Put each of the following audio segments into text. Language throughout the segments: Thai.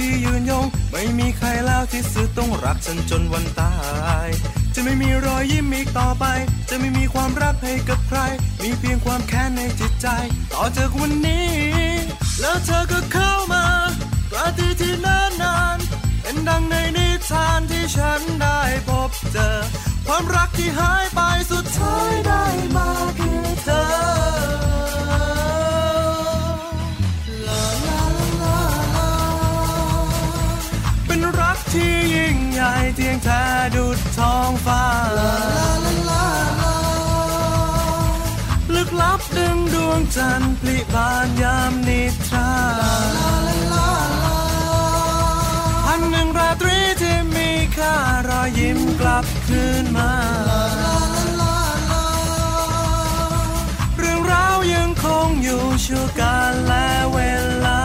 ที่ยืนยงไม่มีใครแล้วที่ซื่อต้องรักฉันจนวันตายจะไม่มีรอยยิ้มอีกต่อไปจะไม่มีความรักให้กับใครมีเพียงความแค้นในจิตใจต่อจากวันนี้แล้วเธอก็เข้ามากระติที่นานนานเป็นดังในนิทานที่ฉันได้พบเจอความรักที่หายไปสุดท้ายได้มาเพียงเธอที่ยิ่งใหญ่เทียงแท้ดุจท้องฟ้าลึกลับดึงดวงจันทร์พลิบานยามนิทราพันหนึ่งราตรีที่มีค่ารอยยิ้มกลับคืนมาเรื่องราวยังคงอยู่ชั่วกาลและเวลา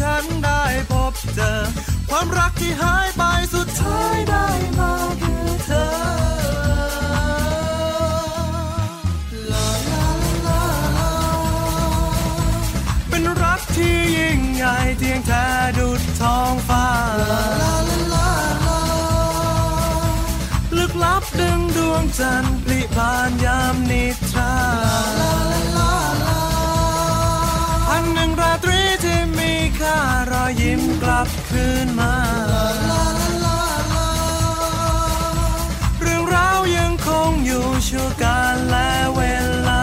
ฉันได้พบเจอความรักที่หายไปสุดท้ายได้มาคือเธอลาลาลาเป็นรักที่ยิ่งใหญ่เทียงแท้ดุจท้องฟ้าลาลาลาลึกลับดึงดวงจันทร์พลิบานยามนิทราพันหนึ่งราตรีที่มีค่ารอยยิ้มกลับคืนมาเรื่องราวยังคงอยู่ชั่วกาลและเวลา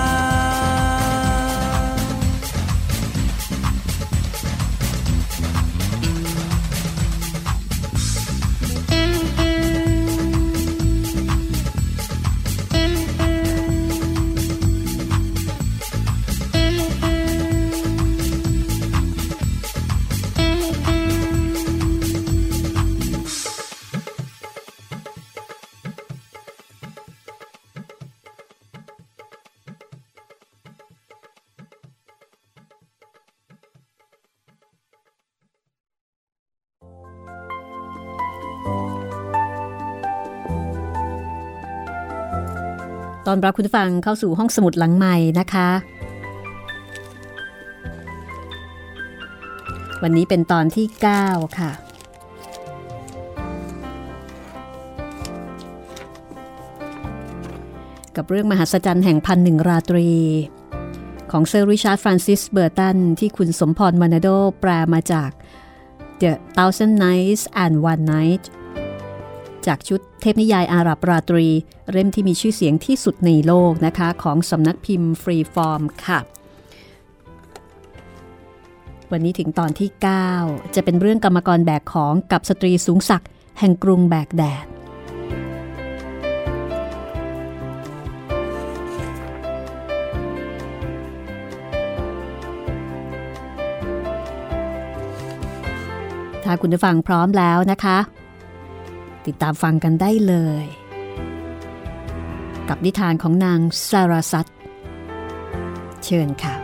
ตอนรับคุณฟังเข้าสู่ห้องสมุดหลังใหม่นะคะวันนี้เป็นตอนที่9ค่ะกับเรื่องมหัศจรรย์แห่งพันหนึ่งราตรีของเซอร์ริชาร์ดฟรานซิสเบอร์ตันที่คุณสมพรมานาโดแปลมาจาก The Thousand Nights and One Nightจากชุดเทพนิยายอาหรับราตรีเล่มที่มีชื่อเสียงที่สุดในโลกนะคะของสำนักพิมพ์ฟรีฟอร์มค่ะวันนี้ถึงตอนที่9จะเป็นเรื่องกรรมกรแบกของกับสตรีสูงศักดิ์แห่งกรุงแบกแดดถ้าคุณผู้ฟังพร้อมแล้วนะคะติดตามฟังกันได้เลยกับนิทานของนางสารสัตย์เชิญค่ะ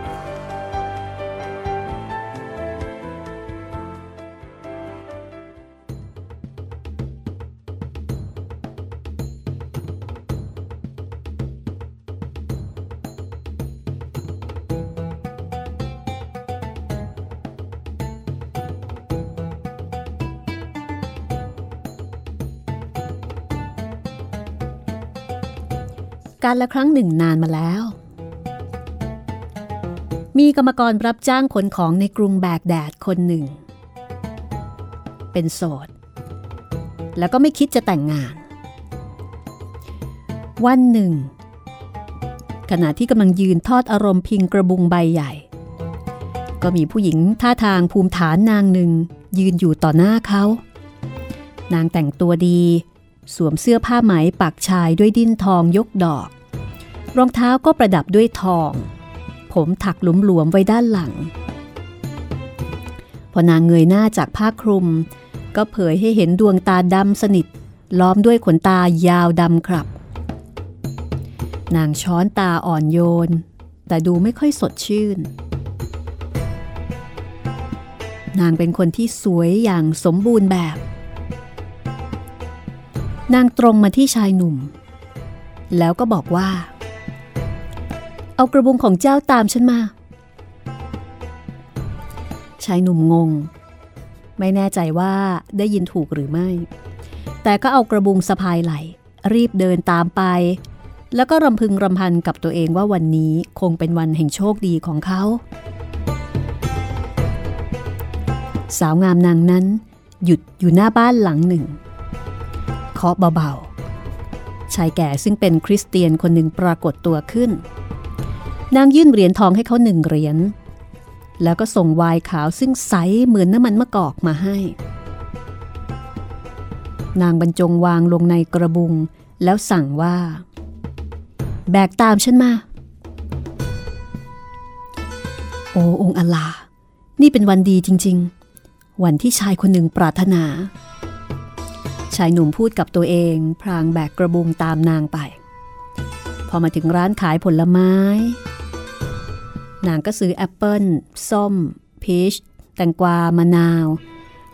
การละครั้งหนึ่งนานมาแล้วมีกรรมกรรับจ้างขนของในกรุงแบกแดดคนหนึ่งเป็นโสดแล้วก็ไม่คิดจะแต่งงานวันหนึ่งขณะที่กำลังยืนทอดอารมณ์พิงกระบุงใบใหญ่ก็มีผู้หญิงท่าทางภูมิฐานนางหนึ่งยืนอยู่ต่อหน้าเขานางแต่งตัวดีสวมเสื้อผ้าไหมปักชายด้วยดิ้นทองยกดอกรองเท้าก็ประดับด้วยทองผมถักหลวมๆไว้ด้านหลังพอนางเงยหน้าจากผ้าคลุมก็เผยให้เห็นดวงตาดำสนิทล้อมด้วยขนตายาวดำครับนางช้อนตาอ่อนโยนแต่ดูไม่ค่อยสดชื่นนางเป็นคนที่สวยอย่างสมบูรณ์แบบนางตรงมาที่ชายหนุ่มแล้วก็บอกว่าเอากระบุงของเจ้าตามฉันมาชายหนุ่มงงไม่แน่ใจว่าได้ยินถูกหรือไม่แต่ก็เอากระบุงสะพายไหลรีบเดินตามไปแล้วก็รำพึงรำพันกับตัวเองว่าวันนี้คงเป็นวันแห่งโชคดีของเขาสาวงามนางนั้นหยุดอยู่หน้าบ้านหลังหนึ่งเคาะเบาๆชายแก่ซึ่งเป็นคริสเตียนคนหนึ่งปรากฏตัวขึ้นนางยื่นเหรียญทองให้เขาหนึ่งเหรียญแล้วก็ส่งไวน์ขาวซึ่งใสเหมือนน้ำมันมะกอกมาให้นางบรรจงวางลงในกระบุงแล้วสั่งว่าแบกตามฉันมาโอ้องค์อัลลาห์นี่เป็นวันดีจริงๆวันที่ชายคนหนึ่งปรารถนาชายหนุ่มพูดกับตัวเองพลางแบกกระบุงตามนางไปพอมาถึงร้านขายผลไม้นางก็ซื้อแอปเปิ้ลส้มพีชแตงกวามะนาว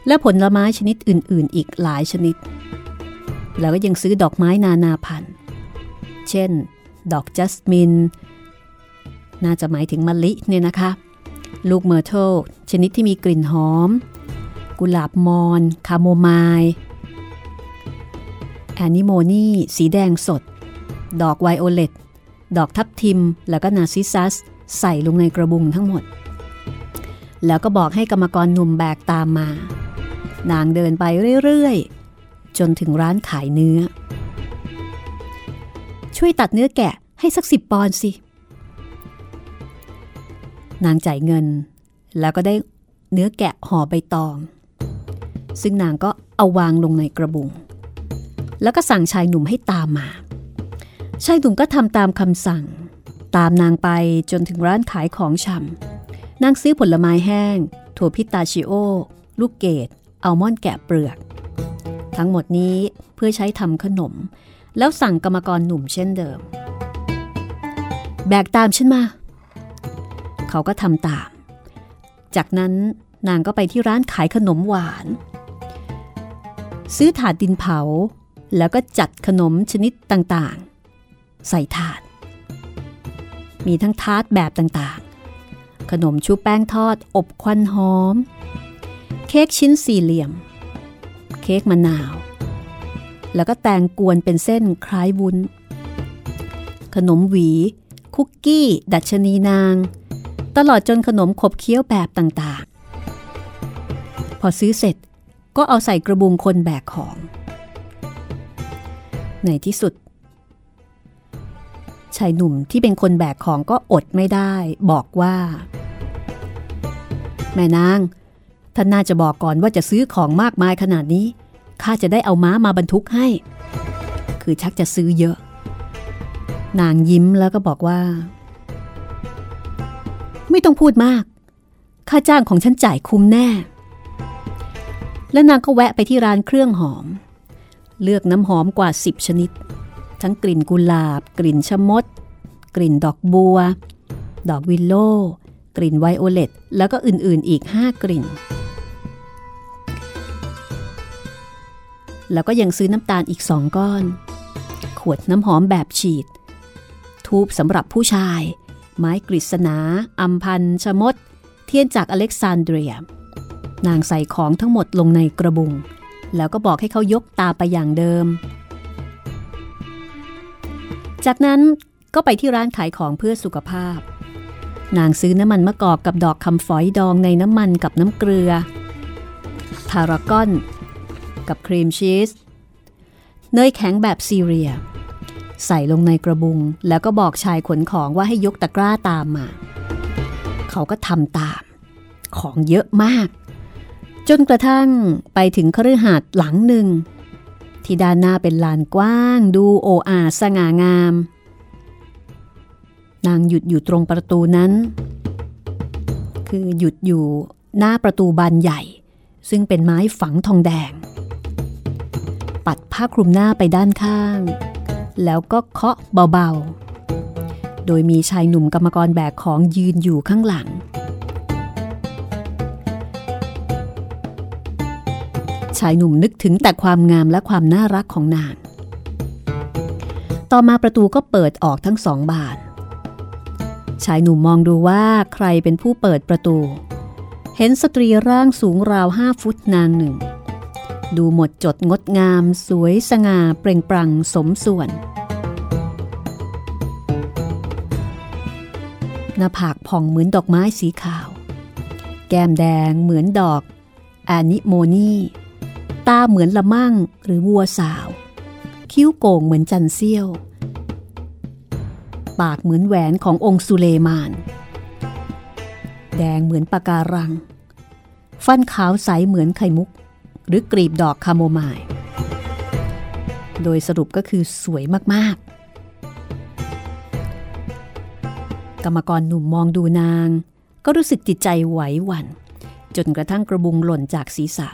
และผลไม้ชนิดอื่นๆอีกหลายชนิดแล้วก็ยังซื้อดอกไม้นานาพันธุ์เช่นดอกจัสมินน่าจะหมายถึงมะลิเนี่ยนะคะลูกเมอร์เทิลชนิดที่มีกลิ่นหอมกุหลาบมอนคาโมไมล์แอนิโมนีสีแดงสดดอกไวโอเลตดอกทับทิมแล้วก็นาร์ซิสซัสใส่ลงในกระบุงทั้งหมดแล้วก็บอกให้กรรมกรหนุ่มแบกตามมานางเดินไปเรื่อยๆจนถึงร้านขายเนื้อช่วยตัดเนื้อแกะให้สัก10 ปอนด์สินางจ่ายเงินแล้วก็ได้เนื้อแกะห่อใบตองซึ่งนางก็เอาวางลงในกระบุงแล้วก็สั่งชายหนุ่มให้ตามมาชายหนุ่มก็ทำตามคำสั่งตามนางไปจนถึงร้านขายของชำนางซื้อผลไม้แห้งถั่วพิตาชิโอลูกเกดอัลมอนด์แกะเปลือกทั้งหมดนี้เพื่อใช้ทำขนมแล้วสั่งกรรมกรหนุ่มเช่นเดิมแบกตามฉันมาเขาก็ทำตามจากนั้นนางก็ไปที่ร้านขายขนมหวานซื้อถาดดินเผาแล้วก็จัดขนมชนิดต่างๆใส่ถาดมีทั้งทาร์ตแบบต่างๆขนมชุบแป้งทอดอบควันหอมเค้กชิ้นสี่เหลี่ยมเค้กมะนาวแล้วก็แตงกวนเป็นเส้นคล้ายวุ้นขนมหวีคุกกี้ดัชนีนางตลอดจนขนมขบเคี้ยวแบบต่างๆพอซื้อเสร็จก็เอาใส่กระบุงคนแบกของในที่สุดชายหนุ่มที่เป็นคนแบกของก็อดไม่ได้บอกว่าแม่นางท่านน่าจะบอกก่อนว่าจะซื้อของมากมายขนาดนี้ข้าจะได้เอาม้ามาบรรทุกให้คือชักจะซื้อเยอะนางยิ้มแล้วก็บอกว่าไม่ต้องพูดมากค่าจ้างของฉันจ่ายคุ้มแน่และนางก็แวะไปที่ร้านเครื่องหอมเลือกน้ำหอมกว่า10 ชนิดทั้งกลิ่นกุหลาบกลิ่นชะมดกลิ่นดอกบัวดอกวิลโล่กลิ่นไวโอเลตแล้วก็อื่นๆอีก5 กลิ่นแล้วก็ยังซื้อน้ำตาลอีก2 ก้อนขวดน้ำหอมแบบฉีดทูบสำหรับผู้ชายไม้กฤษณาอัมพันชะมดเทียนจากอเล็กซานเดรียนางใส่ของทั้งหมดลงในกระบุงแล้วก็บอกให้เขายกตามไปอย่างเดิมจากนั้น ก็ไปที่ร้านขายของเพื่อสุขภาพนางซื้อน้ำมันมะกอกกับดอกคำฝอยดองในน้ำมันกับน้ำเกลือทารากอนกับครีมชีสเนยแข็งแบบซีเรียใส่ลงในกระบุงแล้วก็บอกชายขนของว่าให้ยกตะกร้าตามมาเขาก็ทำตามของเยอะมากจนกระทั่งไปถึงคฤหาสน์หลังหนึ่งที่ด้านหน้าเป็นลานกว้างดูโอ้อาสง่างามนางหยุดอยู่ตรงประตูนั้นคือหยุดอยู่หน้าประตูบานใหญ่ซึ่งเป็นไม้ฝังทองแดงปัดผ้าคลุมหน้าไปด้านข้างแล้วก็เคาะเบาๆโดยมีชายหนุ่มกรรมกรแบกของยืนอยู่ข้างหลังชายหนุ่มนึกถึงแต่ความงามและความน่ารักของนางต่อมาประตูก็เปิดออกทั้งสองบานชายหนุ่มมองดูว่าใครเป็นผู้เปิดประตูเห็นสตรีร่างสูงราว5 ฟุตนางหนึ่งดูหมดจดงดงามสวยสง่าเปล่งปลั่งสมส่วนหน้าผากผ่องเหมือนดอกไม้สีขาวแก้มแดงเหมือนดอกอานิโมนีตาเหมือนละมั่งหรือวัวสาวคิ้วโก่งเหมือนจันเสี้ยวปากเหมือนแหวนขององค์สุเลมานแดงเหมือนปะการังฟันขาวใสเหมือนไข่มุกหรือกลีบดอกคาโมไมล์โดยสรุปก็คือสวยมากๆกรรมกรหนุ่มมองดูนางก็รู้สึกจิตใจไหวหวั่นจนกระทั่งกระบุงหล่นจากศีรษะ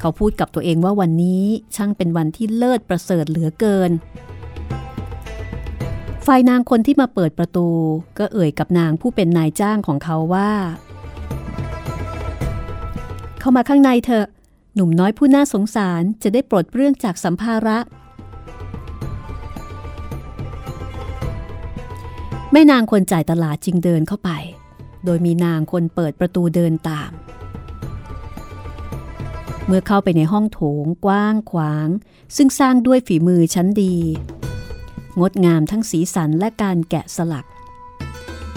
เขาพูดกับตัวเองว่าวันนี้ช่างเป็นวันที่เลิศประเสริฐเหลือเกินฝ่ายนางคนที่มาเปิดประตูก็เอ่ยกับนางผู้เป็นนายจ้างของเขาว่าเข้ามาข้างในเถอะหนุ่มน้อยผู้น่าสงสารจะได้ปลดเปลื้องจากสัมภาระแม่นางคนจ่ายตลาดจึงเดินเข้าไปโดยมีนางคนเปิดประตูเดินตามเมื่อเข้าไปในห้องโถงกว้างขวางซึ่งสร้างด้วยฝีมือชั้นดีงดงามทั้งสีสันและการแกะสลัก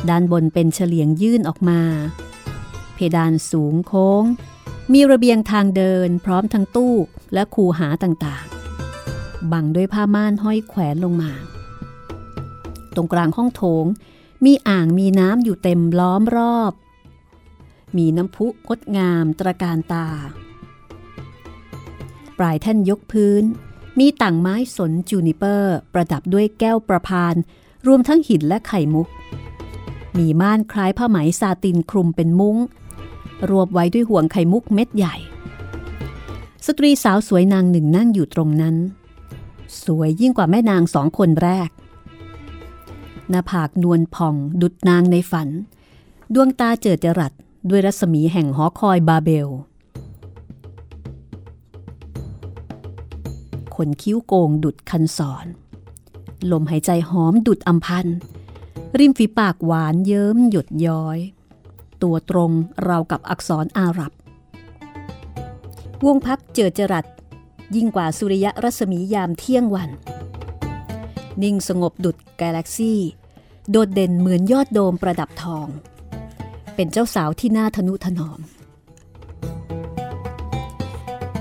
ด้านบนเป็นเฉลียงยื่นออกมาเพดานสูงโค้งมีระเบียงทางเดินพร้อมทั้งตู้และคูหาต่างๆบังด้วยผ้าม่านห้อยแขวนลงมาตรงกลางห้องโถงมีอ่างมีน้ำอยู่เต็มล้อมรอบมีน้ำพุงดงามตระการตาปลายแท่นยกพื้นมีต่างไม้สนจูนิเปอร์ประดับด้วยแก้วประพานรวมทั้งหินและไข่มุกมีม่านคล้ายผ้าไหมซาตินคลุมเป็นมุ้งรวบไว้ด้วยห่วงไข่มุกเม็ดใหญ่สตรีสาวสวยนางหนึ่งนั่งอยู่ตรงนั้นสวยยิ่งกว่าแม่นาง2 คนแรกหน้าผากนวลผ่องดุจนางในฝันดวงตาเจิดจรัสด้วยรัศมีแห่งหอคอยบาเบลขนคิ้วโก่งดุจคันศรลมหายใจหอมดุจอัมพันริมฝีปากหวานเยิ้มหยดย้อยตัวตรงราวกับอักษรอาหรับวงพักเจิดจรัสยิ่งกว่าสุริยะรัศมียามเที่ยงวันนิ่งสงบดุจกาแล็กซี่โดดเด่นเหมือนยอดโดมประดับทองเป็นเจ้าสาวที่น่าทนุถนอม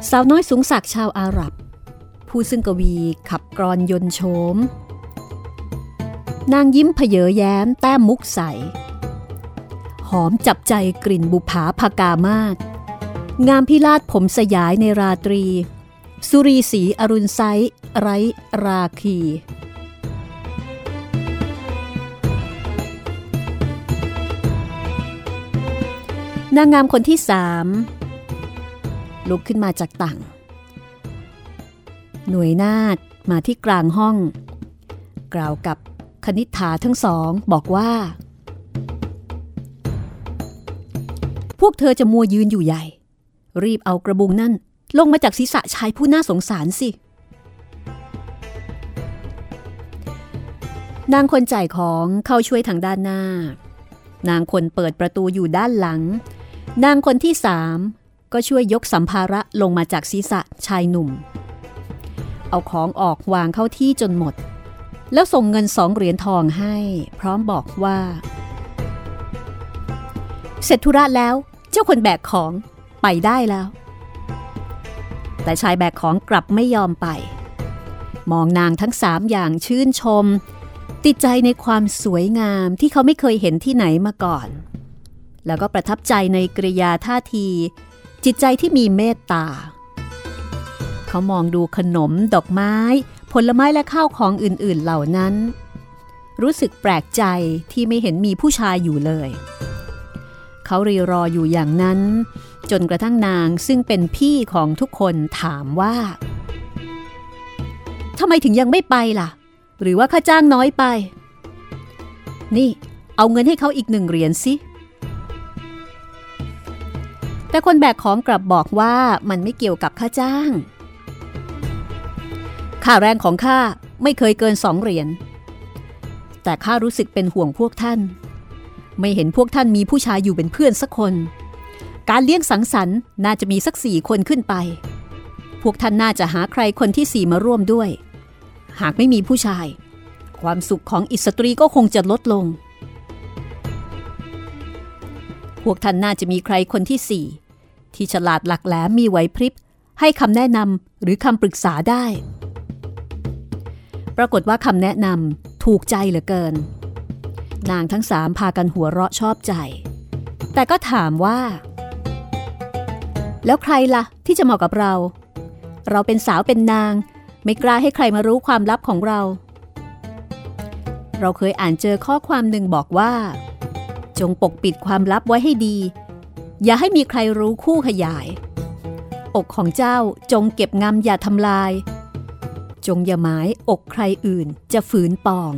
สาวน้อยสูงศักดิ์ชาวอาหรับผู้ซึ่งกวีขับกรอนยนต์โฉมนางยิ้มเพเยอแย้มแต้มมุกใสหอมจับใจกลิ่นบุภาภากามาศงามพิลาศผมสยายในราตรีสุรีสีอรุณไซไร้ราคีนางงามคนที่3ลุกขึ้นมาจากตั่งหน่วยนาฏมาที่กลางห้องกล่าวกับคณิษฐาทั้งสองบอกว่าพวกเธอจะมัวยืนอยู่ใหญ่รีบเอากระบุงนั่นลงมาจากศีรษะชายผู้น่าสงสารสินางคนจ่ายของเข้าช่วยทางด้านหน้านางคนเปิดประตูอยู่ด้านหลังนางคนที่3ก็ช่วยยกสัมภาระลงมาจากศีรษะชายหนุ่มเอาของออกวางเข้าที่จนหมด แล้วส่งเงิน2 เหรียญทองให้พร้อมบอกว่าเสร็จธุระแล้วเจ้าคนแบกของไปได้แล้วแต่ชายแบกของกลับไม่ยอมไปมองนางทั้ง3อย่างชื่นชมติดใจในความสวยงามที่เขาไม่เคยเห็นที่ไหนมาก่อนแล้วก็ประทับใจในกริยาท่าทีจิตใจที่มีเมตตาเขามองดูขนมดอกไม้ผลไม้และข้าวของอื่นๆเหล่านั้นรู้สึกแปลกใจที่ไม่เห็นมีผู้ชายอยู่เลยเขารีรออยู่อย่างนั้นจนกระทั่งนางซึ่งเป็นพี่ของทุกคนถามว่าทำไมถึงยังไม่ไปล่ะหรือว่าค่าจ้างน้อยไปนี่เอาเงินให้เขาอีก1 เหรียญสิแต่คนแบกของกลับบอกว่ามันไม่เกี่ยวกับค่าจ้างค่าแรงของข้าไม่เคยเกิน2 เหรียญแต่ข้ารู้สึกเป็นห่วงพวกท่านไม่เห็นพวกท่านมีผู้ชายอยู่เป็นเพื่อนสักคนการเลี้ยงสังสรรค์น่าจะมีสัก4 คนขึ้นไปพวกท่านน่าจะหาใครคนที่4มาร่วมด้วยหากไม่มีผู้ชายความสุขของอิสตรีก็คงจะลดลงพวกท่านน่าจะมีใครคนที่4ที่ฉลาดหลักแหลมมีไหวพริบให้คำแนะนำหรือคำปรึกษาได้ปรากฏว่าคำแนะนำถูกใจเหลือเกินนางทั้ง3พากันหัวเราะชอบใจแต่ก็ถามว่าแล้วใครล่ะที่จะเหมาะกับเราเราเป็นสาวเป็นนางไม่กล้าให้ใครมารู้ความลับของเราเราเคยอ่านเจอข้อความหนึ่งบอกว่าจงปกปิดความลับไว้ให้ดีอย่าให้มีใครรู้คู่ขยายอกของเจ้าจงเก็บงำอย่าทำลายจงอย่าหมายอกใครอื่นจะฝืนปอง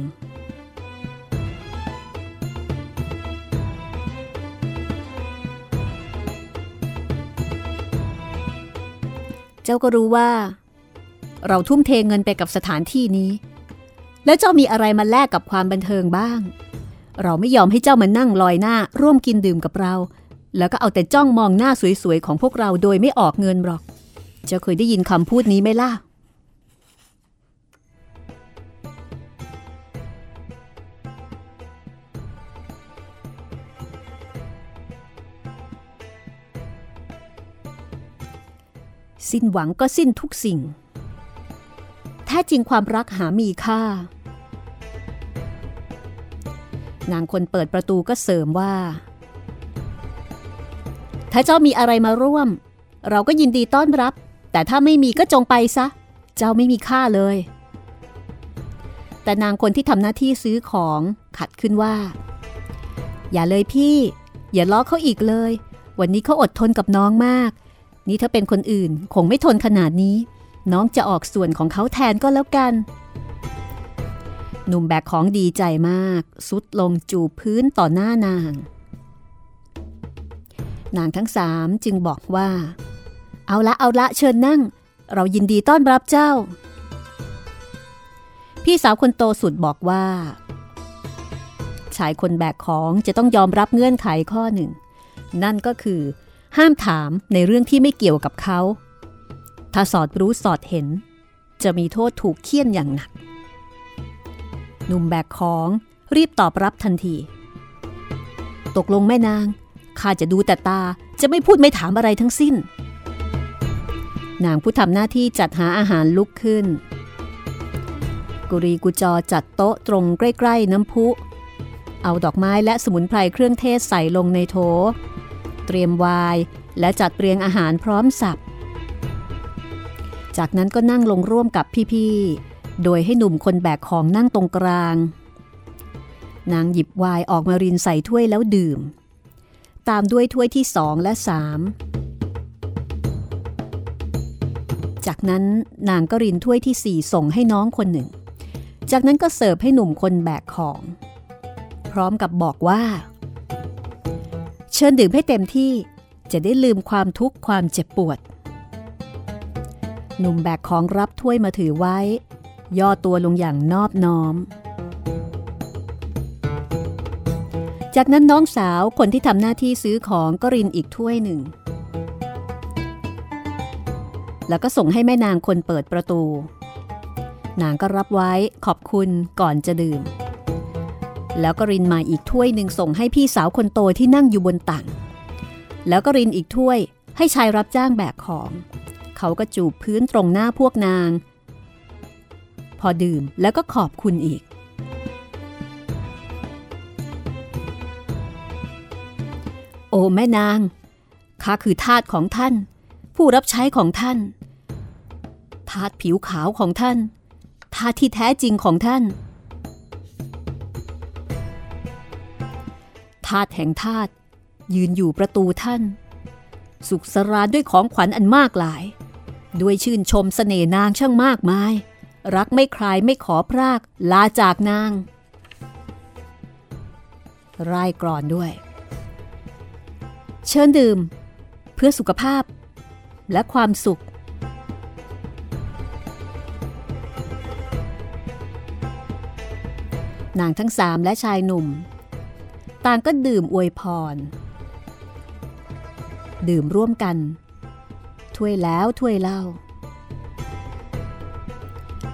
เจ้าก็รู้ว่าเราทุ่มเทเงินไปกับสถานที่นี้แล้วเจ้ามีอะไรมาแลกกับความบันเทิงบ้างเราไม่ยอมให้เจ้ามานั่งลอยหน้าร่วมกินดื่มกับเราแล้วก็เอาแต่จ้องมองหน้าสวยๆของพวกเราโดยไม่ออกเงินหรอกเจ้าเคยได้ยินคำพูดนี้ไหมล่ะสิ้นหวังก็สิ้นทุกสิ่งแท้จริงความรักหามีค่านางคนเปิดประตูก็เสริมว่าถ้าเจ้ามีอะไรมาร่วมเราก็ยินดีต้อนรับแต่ถ้าไม่มีก็จงไปซะเจ้าไม่มีค่าเลยแต่นางคนที่ทำหน้าที่ซื้อของขัดขึ้นว่าอย่าเลยพี่อย่าล้อเขาอีกเลยวันนี้เขาอดทนกับน้องมากนี่ถ้าเป็นคนอื่นคงไม่ทนขนาดนี้น้องจะออกส่วนของเขาแทนก็แล้วกันหนุ่มแบกของดีใจมากซุดลงจูบพื้นต่อหน้านางนางทั้ง3จึงบอกว่าเอาละเชิญนั่งเรายินดีต้อนรับเจ้าพี่สาวคนโตสุดบอกว่าชายคนแบกของจะต้องยอมรับเงื่อนไขข้อหนึ่งนั่นก็คือห้ามถามในเรื่องที่ไม่เกี่ยวกับเขาถ้าสอดรู้สอดเห็นจะมีโทษถูกเฆี่ยนอย่างหนักหนุ่มแบกของรีบตอบรับทันทีตกลงแม่นางข้าจะดูแต่ตาจะไม่พูดไม่ถามอะไรทั้งสิ้นนางผู้ทำหน้าที่จัดหาอาหารลุกขึ้นกุรีกุจอจัดโต๊ะตรงใกล้ๆน้ำพุเอาดอกไม้และสมุนไพรเครื่องเทศใส่ลงในโถเตรียมไวน์และจัดเรียงอาหารพร้อมสับจากนั้นก็นั่งลงร่วมกับพี่ๆโดยให้หนุ่มคนแบกของนั่งตรงกลางนางหยิบไวน์ออกมารินใส่ถ้วยแล้วดื่มตามด้วยถ้วยที่2 และ 3จากนั้นนางก็รินถ้วยที่4ส่งให้น้องคนหนึ่งจากนั้นก็เสิร์ฟให้หนุ่มคนแบกของพร้อมกับบอกว่าเชิญดื่มให้เต็มที่จะได้ลืมความทุกข์ความเจ็บปวดหนุ่มแบกของรับถ้วยมาถือไว้ย่อตัวลงอย่างนอบน้อมจากนั้นน้องสาวคนที่ทำหน้าที่ซื้อของก็รินอีกถ้วยหนึ่งแล้วก็ส่งให้แม่นางคนเปิดประตู นางก็รับไว้ขอบคุณก่อนจะดื่มแล้วก็รินมาอีกถ้วยหนึ่งส่งให้พี่สาวคนโตที่นั่งอยู่บนตั่งแล้วก็รินอีกถ้วยให้ชายรับจ้างแบกของเขาก็จูบพื้นตรงหน้าพวกนางพอดื่มแล้วก็ขอบคุณอีกโอ้แม่นางข้าคือทาสของท่านผู้รับใช้ของท่านทาสผิวขาวของท่านทาสที่แท้จริงของท่านทาสแห่งทาสยืนอยู่ประตูท่านสุขสรานด้วยของขวัญอันมากหลายด้วยชื่นชมเสน่ห์นางช่างมากมายรักไม่คลายไม่ขอพรากลาจากนางร่ายกลอนด้วยเชิญดื่มเพื่อสุขภาพและความสุขนางทั้งสามและชายหนุ่มต่างก็ดื่มอวยพรดื่มร่วมกันถ้วยแล้วถ้วยเล่า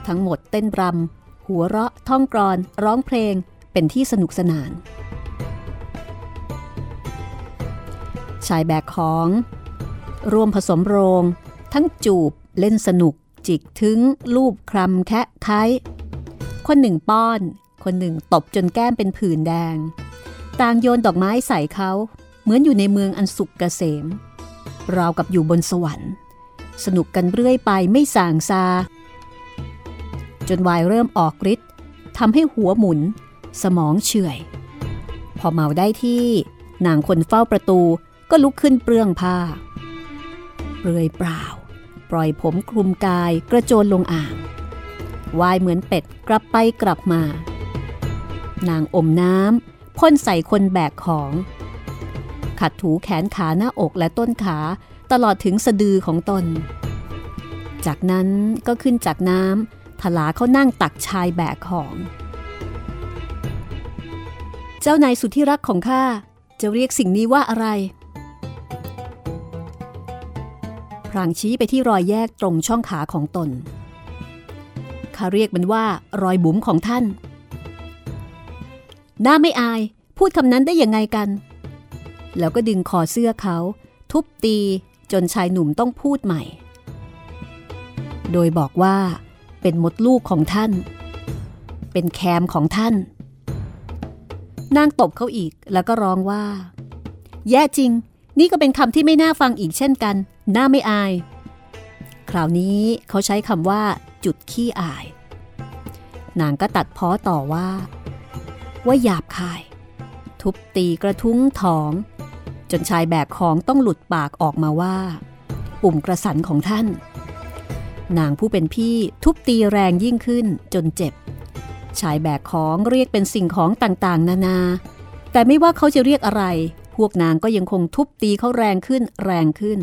ทั้งหมดเต้นรำหัวเราะท่องกลอนร้องเพลงเป็นที่สนุกสนานชายแบกของร่วมผสมโรงทั้งจูบเล่นสนุกจิกถึงลูบคลำแคะไคร้คนหนึ่งป้อนคนหนึ่งตบจนแก้มเป็นผื่นแดงต่างโยนดอกไม้ใส่เขาเหมือนอยู่ในเมืองอันสุขเกษมราวกับอยู่บนสวรรค์สนุกกันเรื่อยไปไม่ส่างซาจนวายเริ่มออกฤทธิ์ทำให้หัวหมุนสมองเฉื่อยพอเมาได้ที่นางคนเฝ้าประตูก็ลุกขึ้นเปลื้องผ้าเปลือยเปล่าปล่อยผมคลุมกายกระโจนลงอ่างวายเหมือนเป็ดกลับไปกลับมานางอมน้ำพ่นใส่คนแบกของขัดถูแขนขาหน้าอกและต้นขาตลอดถึงสะดือของตนจากนั้นก็ขึ้นจากน้ำถลาเข้านั่งตักชายแบกของเจ้านายสุดที่รักของข้าจะเรียกสิ่งนี้ว่าอะไรพลางชี้ไปที่รอยแยกตรงช่องขาของตนข้าเรียกมันว่ารอยบุ๋มของท่านหน้าไม่อายพูดคำนั้นได้ยังไงกันแล้วก็ดึงคอเสื้อเขาทุบตีจนชายหนุ่มต้องพูดใหม่โดยบอกว่าเป็นมดลูกของท่านเป็นแคมของท่านนางตบเขาอีกแล้วก็ร้องว่าแย่จริงนี่ก็เป็นคำที่ไม่น่าฟังอีกเช่นกันหน้าไม่อายคราวนี้เขาใช้คำว่าจุดขี้อายนางก็ตัดพ้อต่อว่าหยาบคายทุบตีกระทุ้งท้องจนชายแบกของต้องหลุดปากออกมาว่าปุ่มกระสันของท่านนางผู้เป็นพี่ทุบตีแรงยิ่งขึ้นจนเจ็บชายแบกของเรียกเป็นสิ่งของต่างๆนานาแต่ไม่ว่าเขาจะเรียกอะไรพวกนางก็ยังคงทุบตีเขาแรงขึ้นแรงขึ้น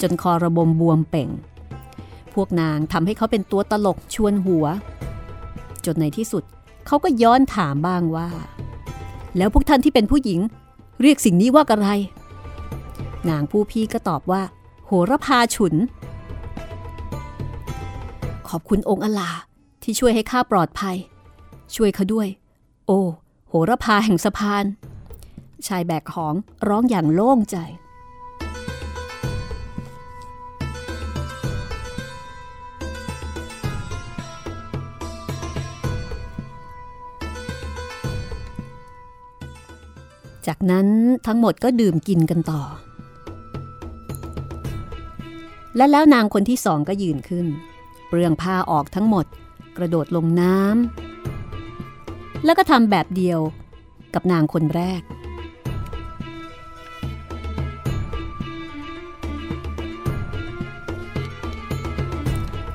จนคอระบมบวมเป่งพวกนางทำให้เขาเป็นตัวตลกชวนหัวจนในที่สุดเขาก็ย้อนถามบ้างว่าแล้วพวกท่านที่เป็นผู้หญิงเรียกสิ่งนี้ว่าอะไรนางผู้พี่ก็ตอบว่าโหระพาฉุนขอบคุณองค์อลาที่ช่วยให้ข้าปลอดภัยช่วยเขาด้วยโอ้โหระพาแห่งสะพานชายแบกของร้องอย่างโล่งใจจากนั้นทั้งหมดก็ดื่มกินกันต่อและแล้วนางคนที่สองก็ยืนขึ้นเปลืองผ้าออกทั้งหมดกระโดดลงน้ำแล้วก็ทำแบบเดียวกับนางคนแรก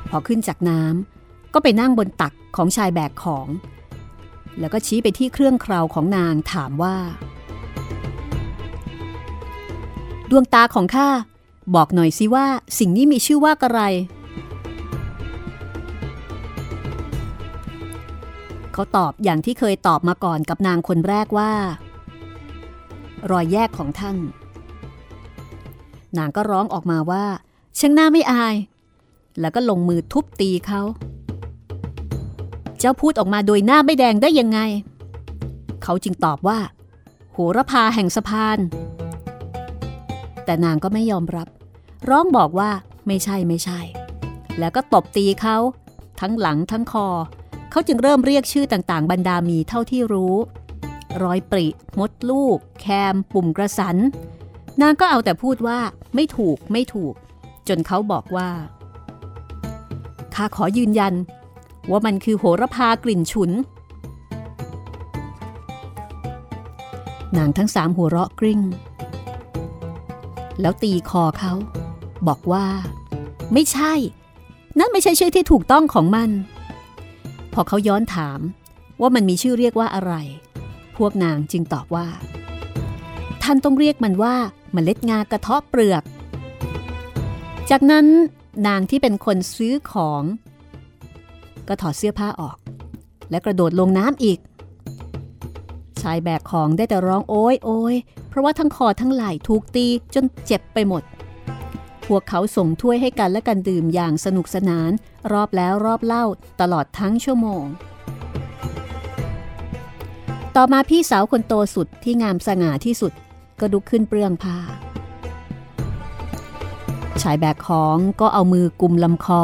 พอขึ้นจากน้ำก็ไปนั่งบนตักของชายแบกของแล้วก็ชี้ไปที่เครื่องเคราของนางถามว่าดวงตาของข้าบอกหน่อยสิว่าสิ่งนี้มีชื่อว่าอะไรเขาตอบอย่างที่เคยตอบมาก่อนกับนางคนแรกว่ารอยแยกของท่านนางก็ร้องออกมาว่าช่างหน้าไม่อายแล้วก็ลงมือทุบตีเขา เจ้าพูดออกมาโดยหน้าไม่แดงได้ยังไงเขาจึงตอบว่าโหระพาแห่งสะพานแต่นางก็ไม่ยอมรับร้องบอกว่าไม่ใช่แล้วก็ตบตีเขาทั้งหลังทั้งคอเขาจึงเริ่มเรียกชื่อต่างๆบรรดามีเท่าที่รู้ร้อยปริมดลูกแคมปุ่มกระสันนางก็เอาแต่พูดว่าไม่ถูกจนเขาบอกว่าข้าขอยืนยันว่ามันคือโหระพากลิ่นฉุนนางทั้งสามหัวเราะกริ่งแล้วตีคอเขาบอกว่าไม่ใช่นั่นไม่ใช่ชื่อที่ถูกต้องของมันพอเขาย้อนถามว่ามันมีชื่อเรียกว่าอะไรพวกนางจึงตอบว่าท่านต้องเรียกมันว่าเมล็ดงากระเทาะเปลือกจากนั้นนางที่เป็นคนซื้อของก็ถอดเสื้อผ้าออกและกระโดดลงน้ำอีกชายแบกของได้แต่ร้องโอ๊ยโอยเพราะว่าทั้งคอทั้งไหล่ถูกตีจนเจ็บไปหมดพวกเขาส่งถ้วยให้กันและกันดื่มอย่างสนุกสนานรอบแล้วรอบเล่าตลอดทั้งชั่วโมงต่อมาพี่สาวคนโตสุดที่งามสง่าที่สุดก็ลุกขึ้นเปลื้องผ้าชายแบกของก็เอามือกุมลำคอ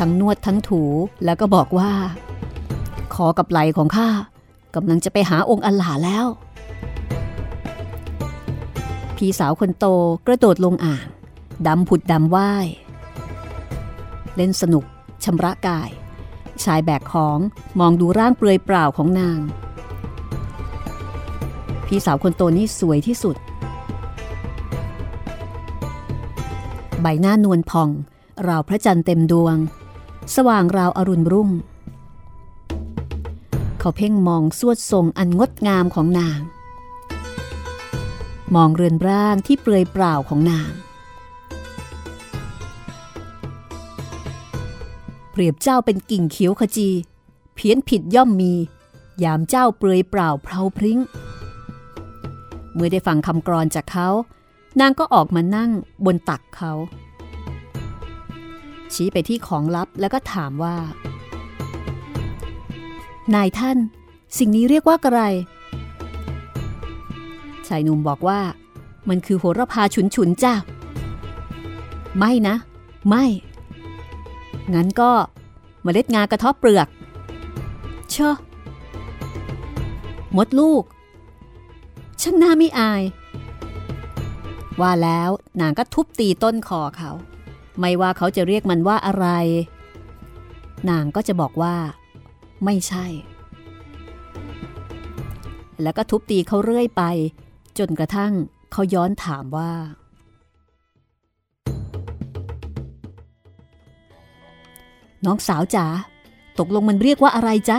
ทั้งนวดทั้งถูแล้วก็บอกว่าคอกับไหล่ของข้ากำลังจะไปหาองค์อัลลาห์แล้วพี่สาวคนโตกระโดดลงอ่างดำผุดดำว่ายเล่นสนุกชำระกายชายแบกของมองดูร่างเปลือยเปล่าของนางพี่สาวคนโตนี่สวยที่สุดใบหน้านวลพองราวพระจันทร์เต็มดวงสว่างราวอรุณรุ่งเขาเพ่งมองสวดทรงอันงดงามของนางมองเรือนร่างที่เปลือยเปล่าของนางเปรียบเจ้าเป็นกิ่งเขียวขจีเพี้ยนผิดย่อมมียามเจ้าเปลือยเปล่าเพลาพริ้งเมื่อได้ฟังคำกลอนจากเขานางก็ออกมานั่งบนตักเขาชี้ไปที่ของลับแล้วก็ถามว่านายท่านสิ่งนี้เรียกว่าอะไรชายหนุ่มบอกว่ามันคือโหระพาฉุนจ้ะไม่นะไม่งั้นก็เมล็ดงากระเทาะเปลือกเชอะมดลูกช่างหน้าไม่อายว่าแล้วนางก็ทุบตีต้นคอเขาไม่ว่าเขาจะเรียกมันว่าอะไรนางก็จะบอกว่าไม่ใช่แล้วก็ทุบตีเขาเรื่อยไปจนกระทั่งเขาย้อนถามว่าน้องสาวจ๋าตกลงมันเรียกว่าอะไรจ๊ะ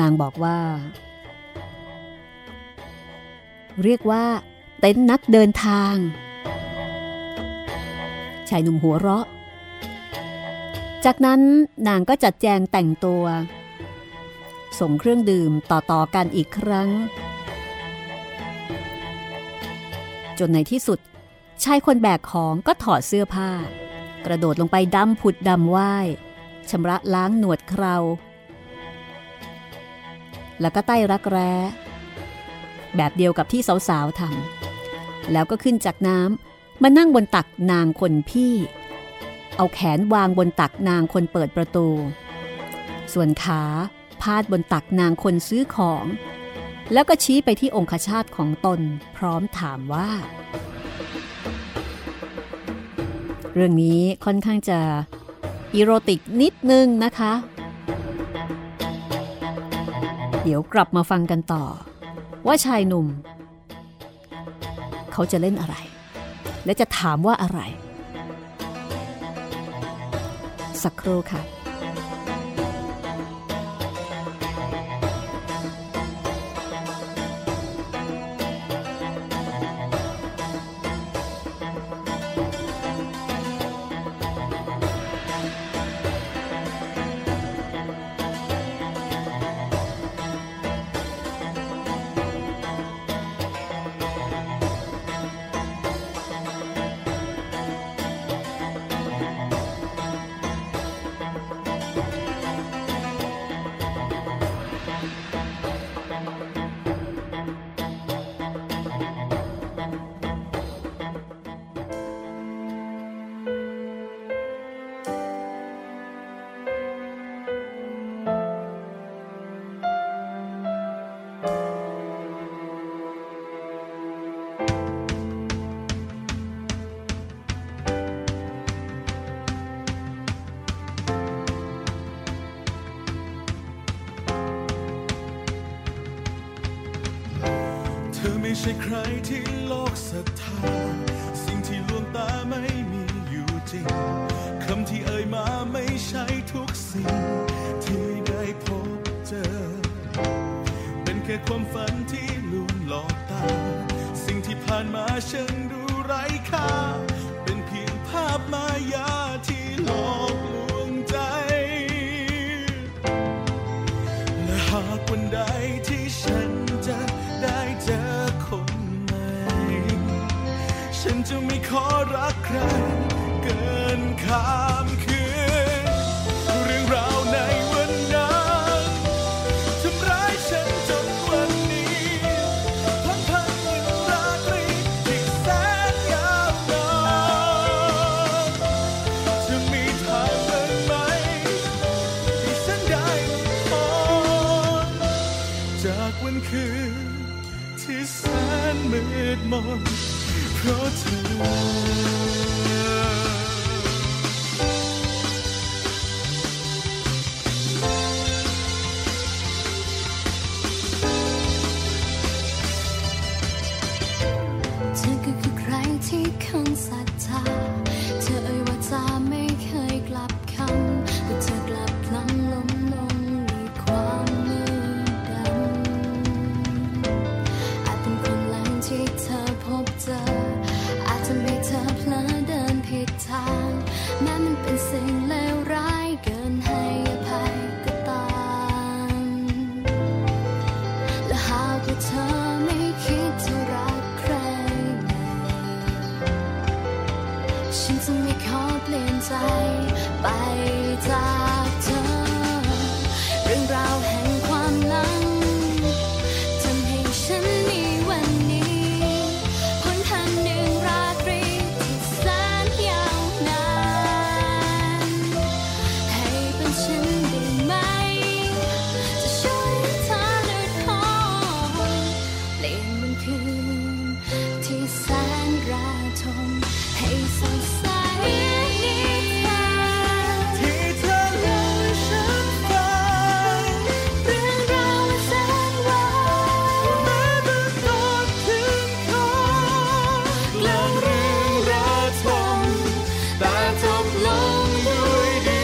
นางบอกว่าเรียกว่าเต็นท์นักเดินทางชายหนุ่มหัวเราะจากนั้นนางก็จัดแจงแต่งตัวส่งเครื่องดื่มต่อๆกันอีกครั้งจนในที่สุดชายคนแบกของก็ถอดเสื้อผ้ากระโดดลงไปดำผุดดำว่ายชำระล้างหนวดเคราแล้วก็ใต้รักแร้แบบเดียวกับที่สาวๆทำแล้วก็ขึ้นจากน้ำมานั่งบนตักนางคนพี่เอาแขนวางบนตักนางคนเปิดประตูส่วนขาพาดบนตักนางคนซื้อของแล้วก็ชี้ไปที่องคชาตของตนพร้อมถามว่าเรื่องนี้ค่อนข้างจะอีโรติกนิดนึงนะคะเดี๋ยวกลับมาฟังกันต่อว่าชายหนุ่มเขาจะเล่นอะไรและจะถามว่าอะไรสักครู่ค่ะ ใช่ใครที่โลกศรัทธาสิ่งที่ลวงตาไม่มีอยู่จริงคำที่เอ่ยมาไม่ใช่ทุกสิ่งที่ได้พบเจอเป็นแค่ความฝันที่ลวงหลอกตาสิ่งที่ผ่านมาช่างดูไร้ค่าเป็นเพียงภาพมายาที่หลอกลวงใจและหากวันใดที่ฉันจะได้เจอคนใหม่ฉันจะไม่ขอรักใครเกินข้ามคืนเรื่องราวในวันนั้นทำร้ายฉันจนวันนี้พังยิ่งราตรีที่แสนยาวนานจะมีทางเป็นไหมที่ฉันได้พบจากวันคืนที่แสนมืดมนเพราะเธอที่คำศรัทธาเธอเอ่ยว่าจะไม่เคยกลับคำแต่เธอกลับพลั้งล้มลงในความมืดดำอาจเป็นความแรงที่เธอพบเจออาจทำให้เธอเผลอเดินผิดทางแม้มันเป็นสิ่งเลวร้ายเกินให้อภัยก็ตามและหากว่าเธอไม่คิดจะรักใครฉันจะไม่ขอเปลี่ยนใจไปจากเธอเรื่องราวแห่งความหลังทำให้ฉันมีวันนี้พ้นทางหนึ่งราตรีที่แสนยาวนานให้เป็นฉันได้ไหมจะช่วยเธอหลุดพ้นเปลี่ยนมันคืนที่แสนระทมให้สดใสที่เธอเล่าฉันฟังเรื่องราวแสนหวานแม้บังเอิญถึงเขากลางเรื่องระทมแต่จบลงด้วยดี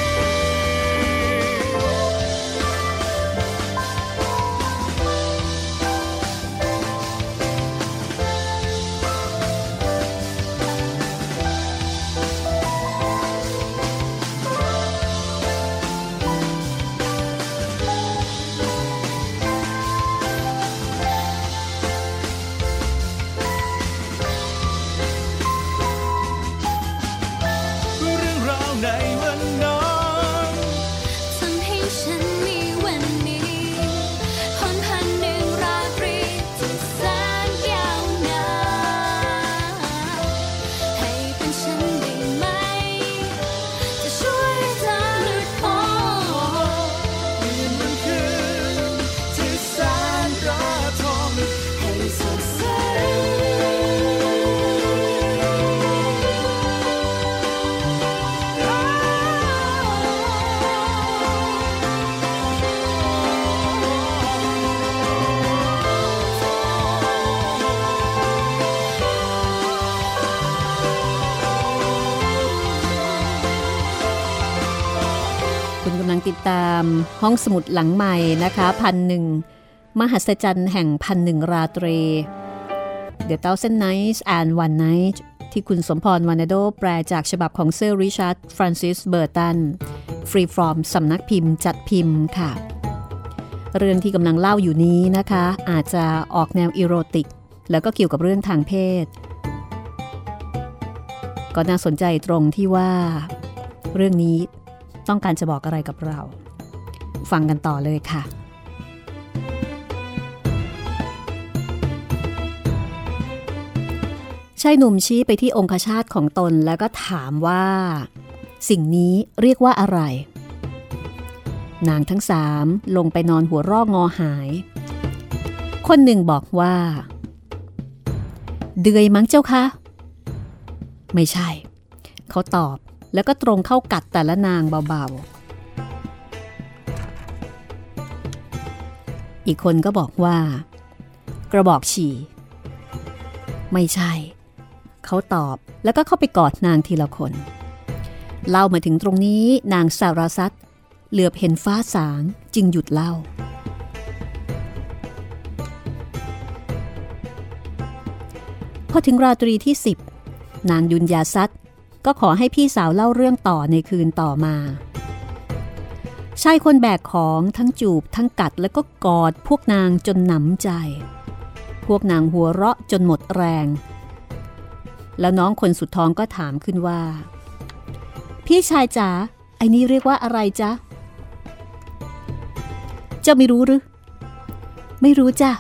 ติดตามห้องสมุดหลังใหม่นะคะ1,001มหัศจรรย์แห่ง1,001ราตรี The Thousand Nights and One Night ที่คุณสมพรวานาโดแปลจากฉบับของเซอร์ริชาร์ดฟรานซิสเบอร์ตันฟรีฟรอมสำนักพิมพ์จัดพิมพ์ค่ะเรื่องที่กำลังเล่าอยู่นี้นะคะอาจจะออกแนวอีโรติกแล้วก็เกี่ยวกับเรื่องทางเพศก็น่าสนใจตรงที่ว่าเรื่องนี้ต้องการจะบอกอะไรกับเราฟังกันต่อเลยค่ะชายหนุ่มชี้ไปที่องคชาตของตนแล้วก็ถามว่าสิ่งนี้เรียกว่าอะไรนางทั้งสามลงไปนอนหัวรอกงอหายคนหนึ่งบอกว่าเดือยมั้งเจ้าคะไม่ใช่เขาตอบแล้วก็ตรงเข้ากัดแต่ละนางเบาๆอีกคนก็บอกว่ากระบอกฉี่ ไม่ใช่เขาตอบแล้วก็เข้าไปกอดนางทีละคนเล่ามาถึงตรงนี้นางสารสัตย์เหลือบเห็นฟ้าสางจึงหยุดเล่าพอถึงราตรีที่10นางยุญญาสัตย์ก็ขอให้พี่สาวเล่าเรื่องต่อในคืนต่อมาชายคนแบกของทั้งจูบทั้งกัดแล้วก็กอดพวกนางจนหนำใจพวกนางหัวเราะจนหมดแรงแล้วน้องคนสุดท้องก็ถามขึ้นว่าพี่ชายจ๋าไอ้นี่เรียกว่าอะไรจ๊ะเจ้าไม่รู้หรือไม่รู้จ้ะ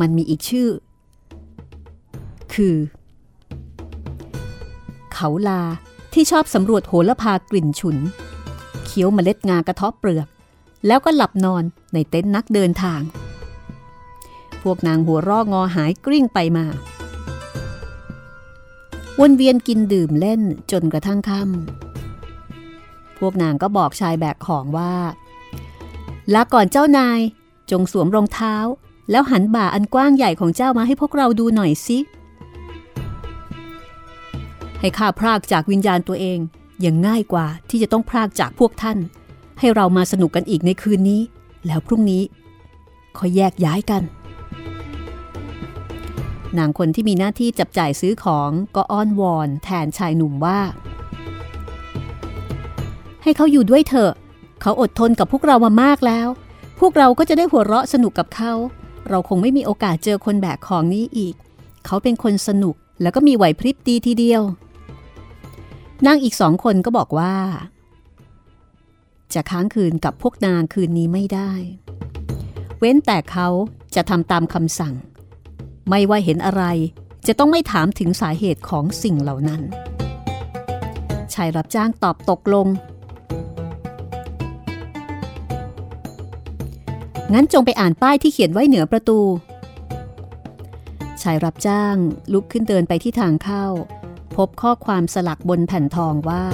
มันมีอีกชื่อคือเขาลาที่ชอบสำรวจโหระพากลิ่นฉุนเคี้ยวเมล็ดงากระเทาะเปลือกแล้วก็หลับนอนในเต็นท์นักเดินทางพวกนางหัวร่องอหายกริ้งไปมาวนเวียนกินดื่มเล่นจนกระทั่งค่ำพวกนางก็บอกชายแบกของว่าลาก่อนเจ้านายจงสวมรองเท้าแล้วหันบ่าอันกว้างใหญ่ของเจ้ามาให้พวกเราดูหน่อยสิให้ข้าพรากจากวิญญาณตัวเองยังง่ายกว่าที่จะต้องพรากจากพวกท่านให้เรามาสนุกกันอีกในคืนนี้แล้วพรุ่งนี้ค่อยแยกย้ายกันนางคนที่มีหน้าที่จับจ่ายซื้อของก็อ้อนวอนแทนชายหนุ่มว่าให้เขาอยู่ด้วยเถอะเขาอดทนกับพวกเรามามากแล้วพวกเราก็จะได้หัวเราะสนุกกับเขาเราคงไม่มีโอกาสเจอคนแบกของนี้อีกเขาเป็นคนสนุกแล้วก็มีไหวพริบดีทีเดียวนางอีก2คนก็บอกว่าจะค้างคืนกับพวกนางคืนนี้ไม่ได้เว้นแต่เขาจะทำตามคำสั่งไม่ว่าเห็นอะไรจะต้องไม่ถามถึงสาเหตุของสิ่งเหล่านั้นชายรับจ้างตอบตกลงงั้นจงไปอ่านป้ายที่เขียนไว้เหนือประตูชายรับจ้างลุกขึ้นเดินไปที่ทางเข้าพบข้อความสลักบนแผ่นทองว่า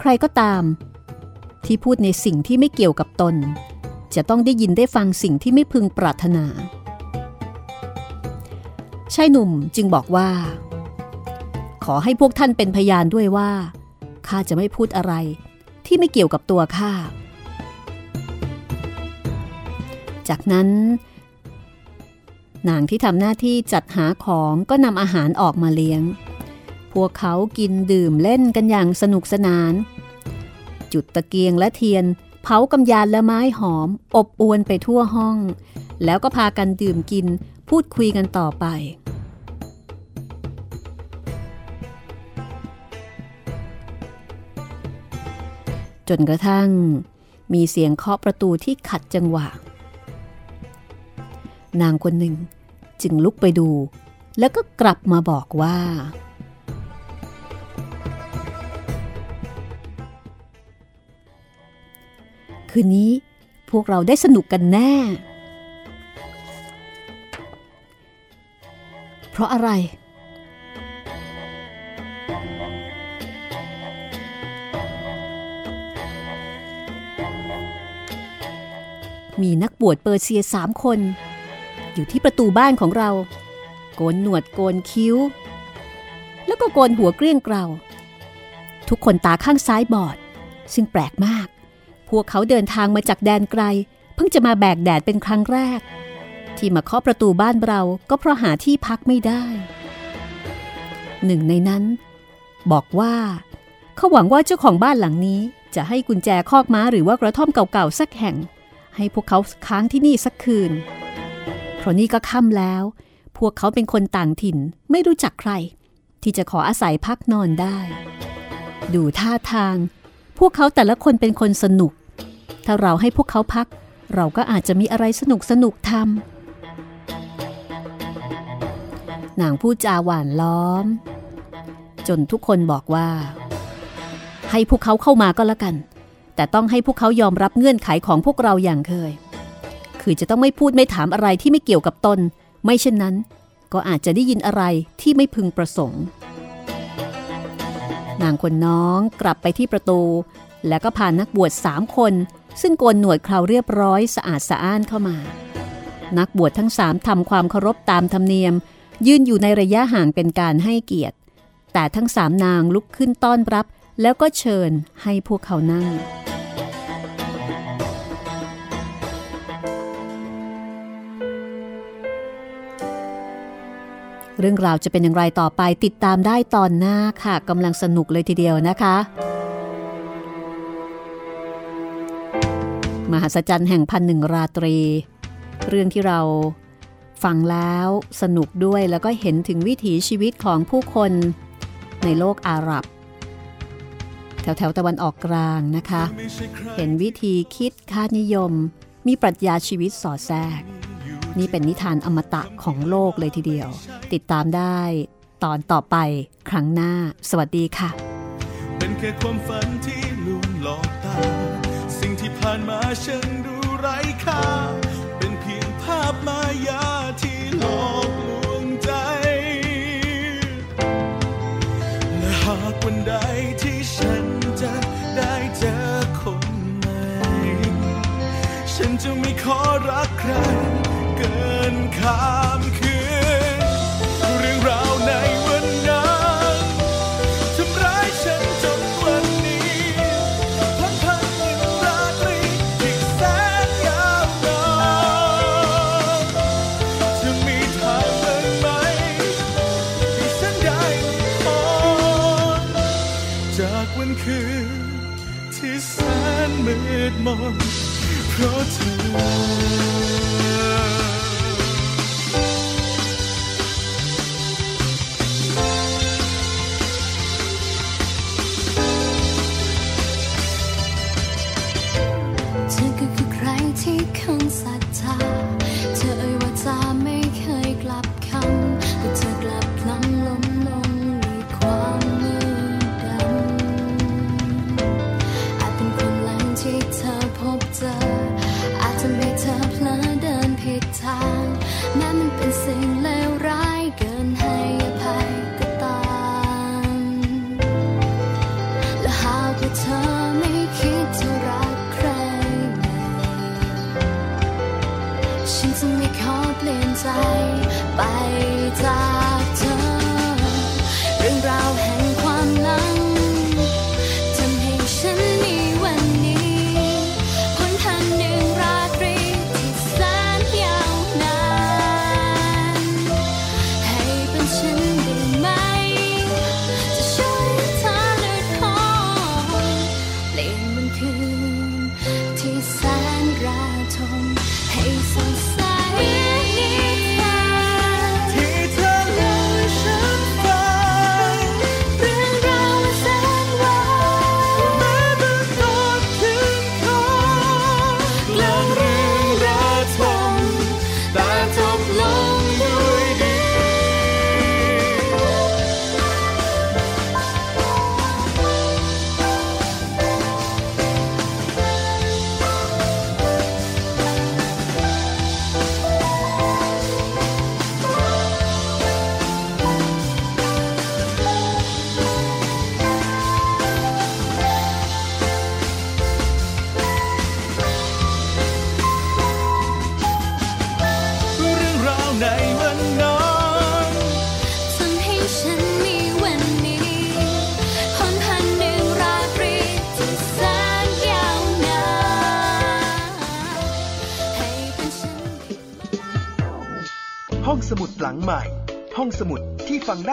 ใครก็ตามที่พูดในสิ่งที่ไม่เกี่ยวกับตนจะต้องได้ยินได้ฟังสิ่งที่ไม่พึงปรารถนาชายหนุ่มจึงบอกว่าขอให้พวกท่านเป็นพยานด้วยว่าข้าจะไม่พูดอะไรที่ไม่เกี่ยวกับตัวข้าจากนั้นนางที่ทำหน้าที่จัดหาของก็นำอาหารออกมาเลี้ยงพวกเขากินดื่มเล่นกันอย่างสนุกสนานจุดตะเกียงและเทียนเผากำยานและไม้หอมอบอวนไปทั่วห้องแล้วก็พากันดื่มกินพูดคุยกันต่อไปจนกระทั่งมีเสียงเคาะประตูที่ขัดจังหวะนางคนหนึ่งจึงลุกไปดูแล้วก็กลับมาบอกว่าคืนนี้พวกเราได้สนุกกันแน่เพราะอะไรมีนักบวชเปอร์เซีย3 คนอยู่ที่ประตูบ้านของเราโกนหนวดโกนคิ้วแล้วก็โกนหัวเกลี้ยงเกลาทุกคนตาข้างซ้ายบอดซึ่งแปลกมากพวกเขาเดินทางมาจากแดนไกลเพิ่งจะมาแบกแดดเป็นครั้งแรกที่มาเคาะประตูบ้านเราก็เพราะหาที่พักไม่ได้หนึ่งในนั้นบอกว่าเขาหวังว่าเจ้าของบ้านหลังนี้จะให้กุญแจคอกม้าหรือว่ากระท่อมเก่าๆสักแห่งให้พวกเขาค้างที่นี่สักคืนเพราะนี่ก็ค่ำแล้วพวกเขาเป็นคนต่างถิ่นไม่รู้จักใครที่จะขออาศัยพักนอนได้ดูท่าทางพวกเขาแต่ละคนเป็นคนสนุกถ้าเราให้พวกเขาพักเราก็อาจจะมีอะไรสนุกสนุกทำนางพูดจาหวานล้อมจนทุกคนบอกว่าให้พวกเขาเข้ามาก็แล้วกันแต่ต้องให้พวกเขายอมรับเงื่อนไขของพวกเราอย่างเคยคือจะต้องไม่พูดไม่ถามอะไรที่ไม่เกี่ยวกับตนไม่เช่นนั้นก็อาจจะได้ยินอะไรที่ไม่พึงประสงค์นางคนน้องกลับไปที่ประตูแล้วก็พานักบวช3 คนซึ่งโกนหนวดเคราเรียบร้อยสะอาดสะอ้านเข้ามา นักบวชทั้งสามทำความเคารพตามธรรมเนียมยืนอยู่ในระยะห่างเป็นการให้เกียรติแต่ทั้งสามนางลุกขึ้นต้อนรับแล้วก็เชิญให้พวกเขานั่งเรื่องราวจะเป็นอย่างไรต่อไปติดตามได้ตอนหน้าค่ะกำลังสนุกเลยทีเดียวนะคะมหัศจรรย์แห่งพันหนึ่งราตรีเรื่องที่เราฟังแล้วสนุกด้วยแล้วก็เห็นถึงวิถีชีวิตของผู้คนในโลกอาหรับแถวๆตะวันออกกลางนะคะเห็นวิธีคิดค่านิยมมีปรัชญาชีวิตสอดแทรกนี่เป็นนิทานอมตะของโลกเลยทีเดียวติดตามได้ตอนต่อไปครั้งหน้าสวัสดีค่ะเป็นแค่ความฝันที่ลวงหลอกตาสิ่งที่ผ่านมาฉันดูไร้ค่าเป็นเพียงภาพมายาที่หลอกลวงใจและหากวันใดที่ฉันจะได้เจอคนใหม่ฉันจะไม่ขอรักใครเกินข้ามคืนเรื่องราวในวันนั้นทำร้ายฉันจนวันนี้พันหนึ่งราตรีที่แสนยาวนานจะมีทางเป็นไหมที่ฉันได้มองจากวันคืนที่แสนมืดมนเพราะเธอที่คำศรัทธาเธอเอ่ยว่าจะไม่เคยกลับคำแต่เธอกลับล้มลงด้วยความมืดดำอาจเป็นความหลังที่เธอพบเจออาจทำให้เธอพลาดเดินผิดทางแม้มันเป็นสิ่งเลวร้ายเกินให้อภัยก็ตามและหากว่าเธอไม่คิดจะรักใครฉันจะไม่ขอเปลี่ยนใจไปจากเธอเรื่องราวแห่งความหลังทำให้ฉันมีวันนี้พ้นพันหนึ่งราตรีที่แสนยาวนานให้เป็นฉันได้ไหมจะช่วยเธอหลุดพ้นเปลี่ยนมันคืนที่แสนราทมให้สดใสที่เธอเล่าให้ฉันฟังเรื่องราวแสนหวานแม้แต่ตอนถึงคอกลางเรื่องระทมแต่จบลงด้วยดีสมุดหลังใหม่ห้องสมุดที่ฟังได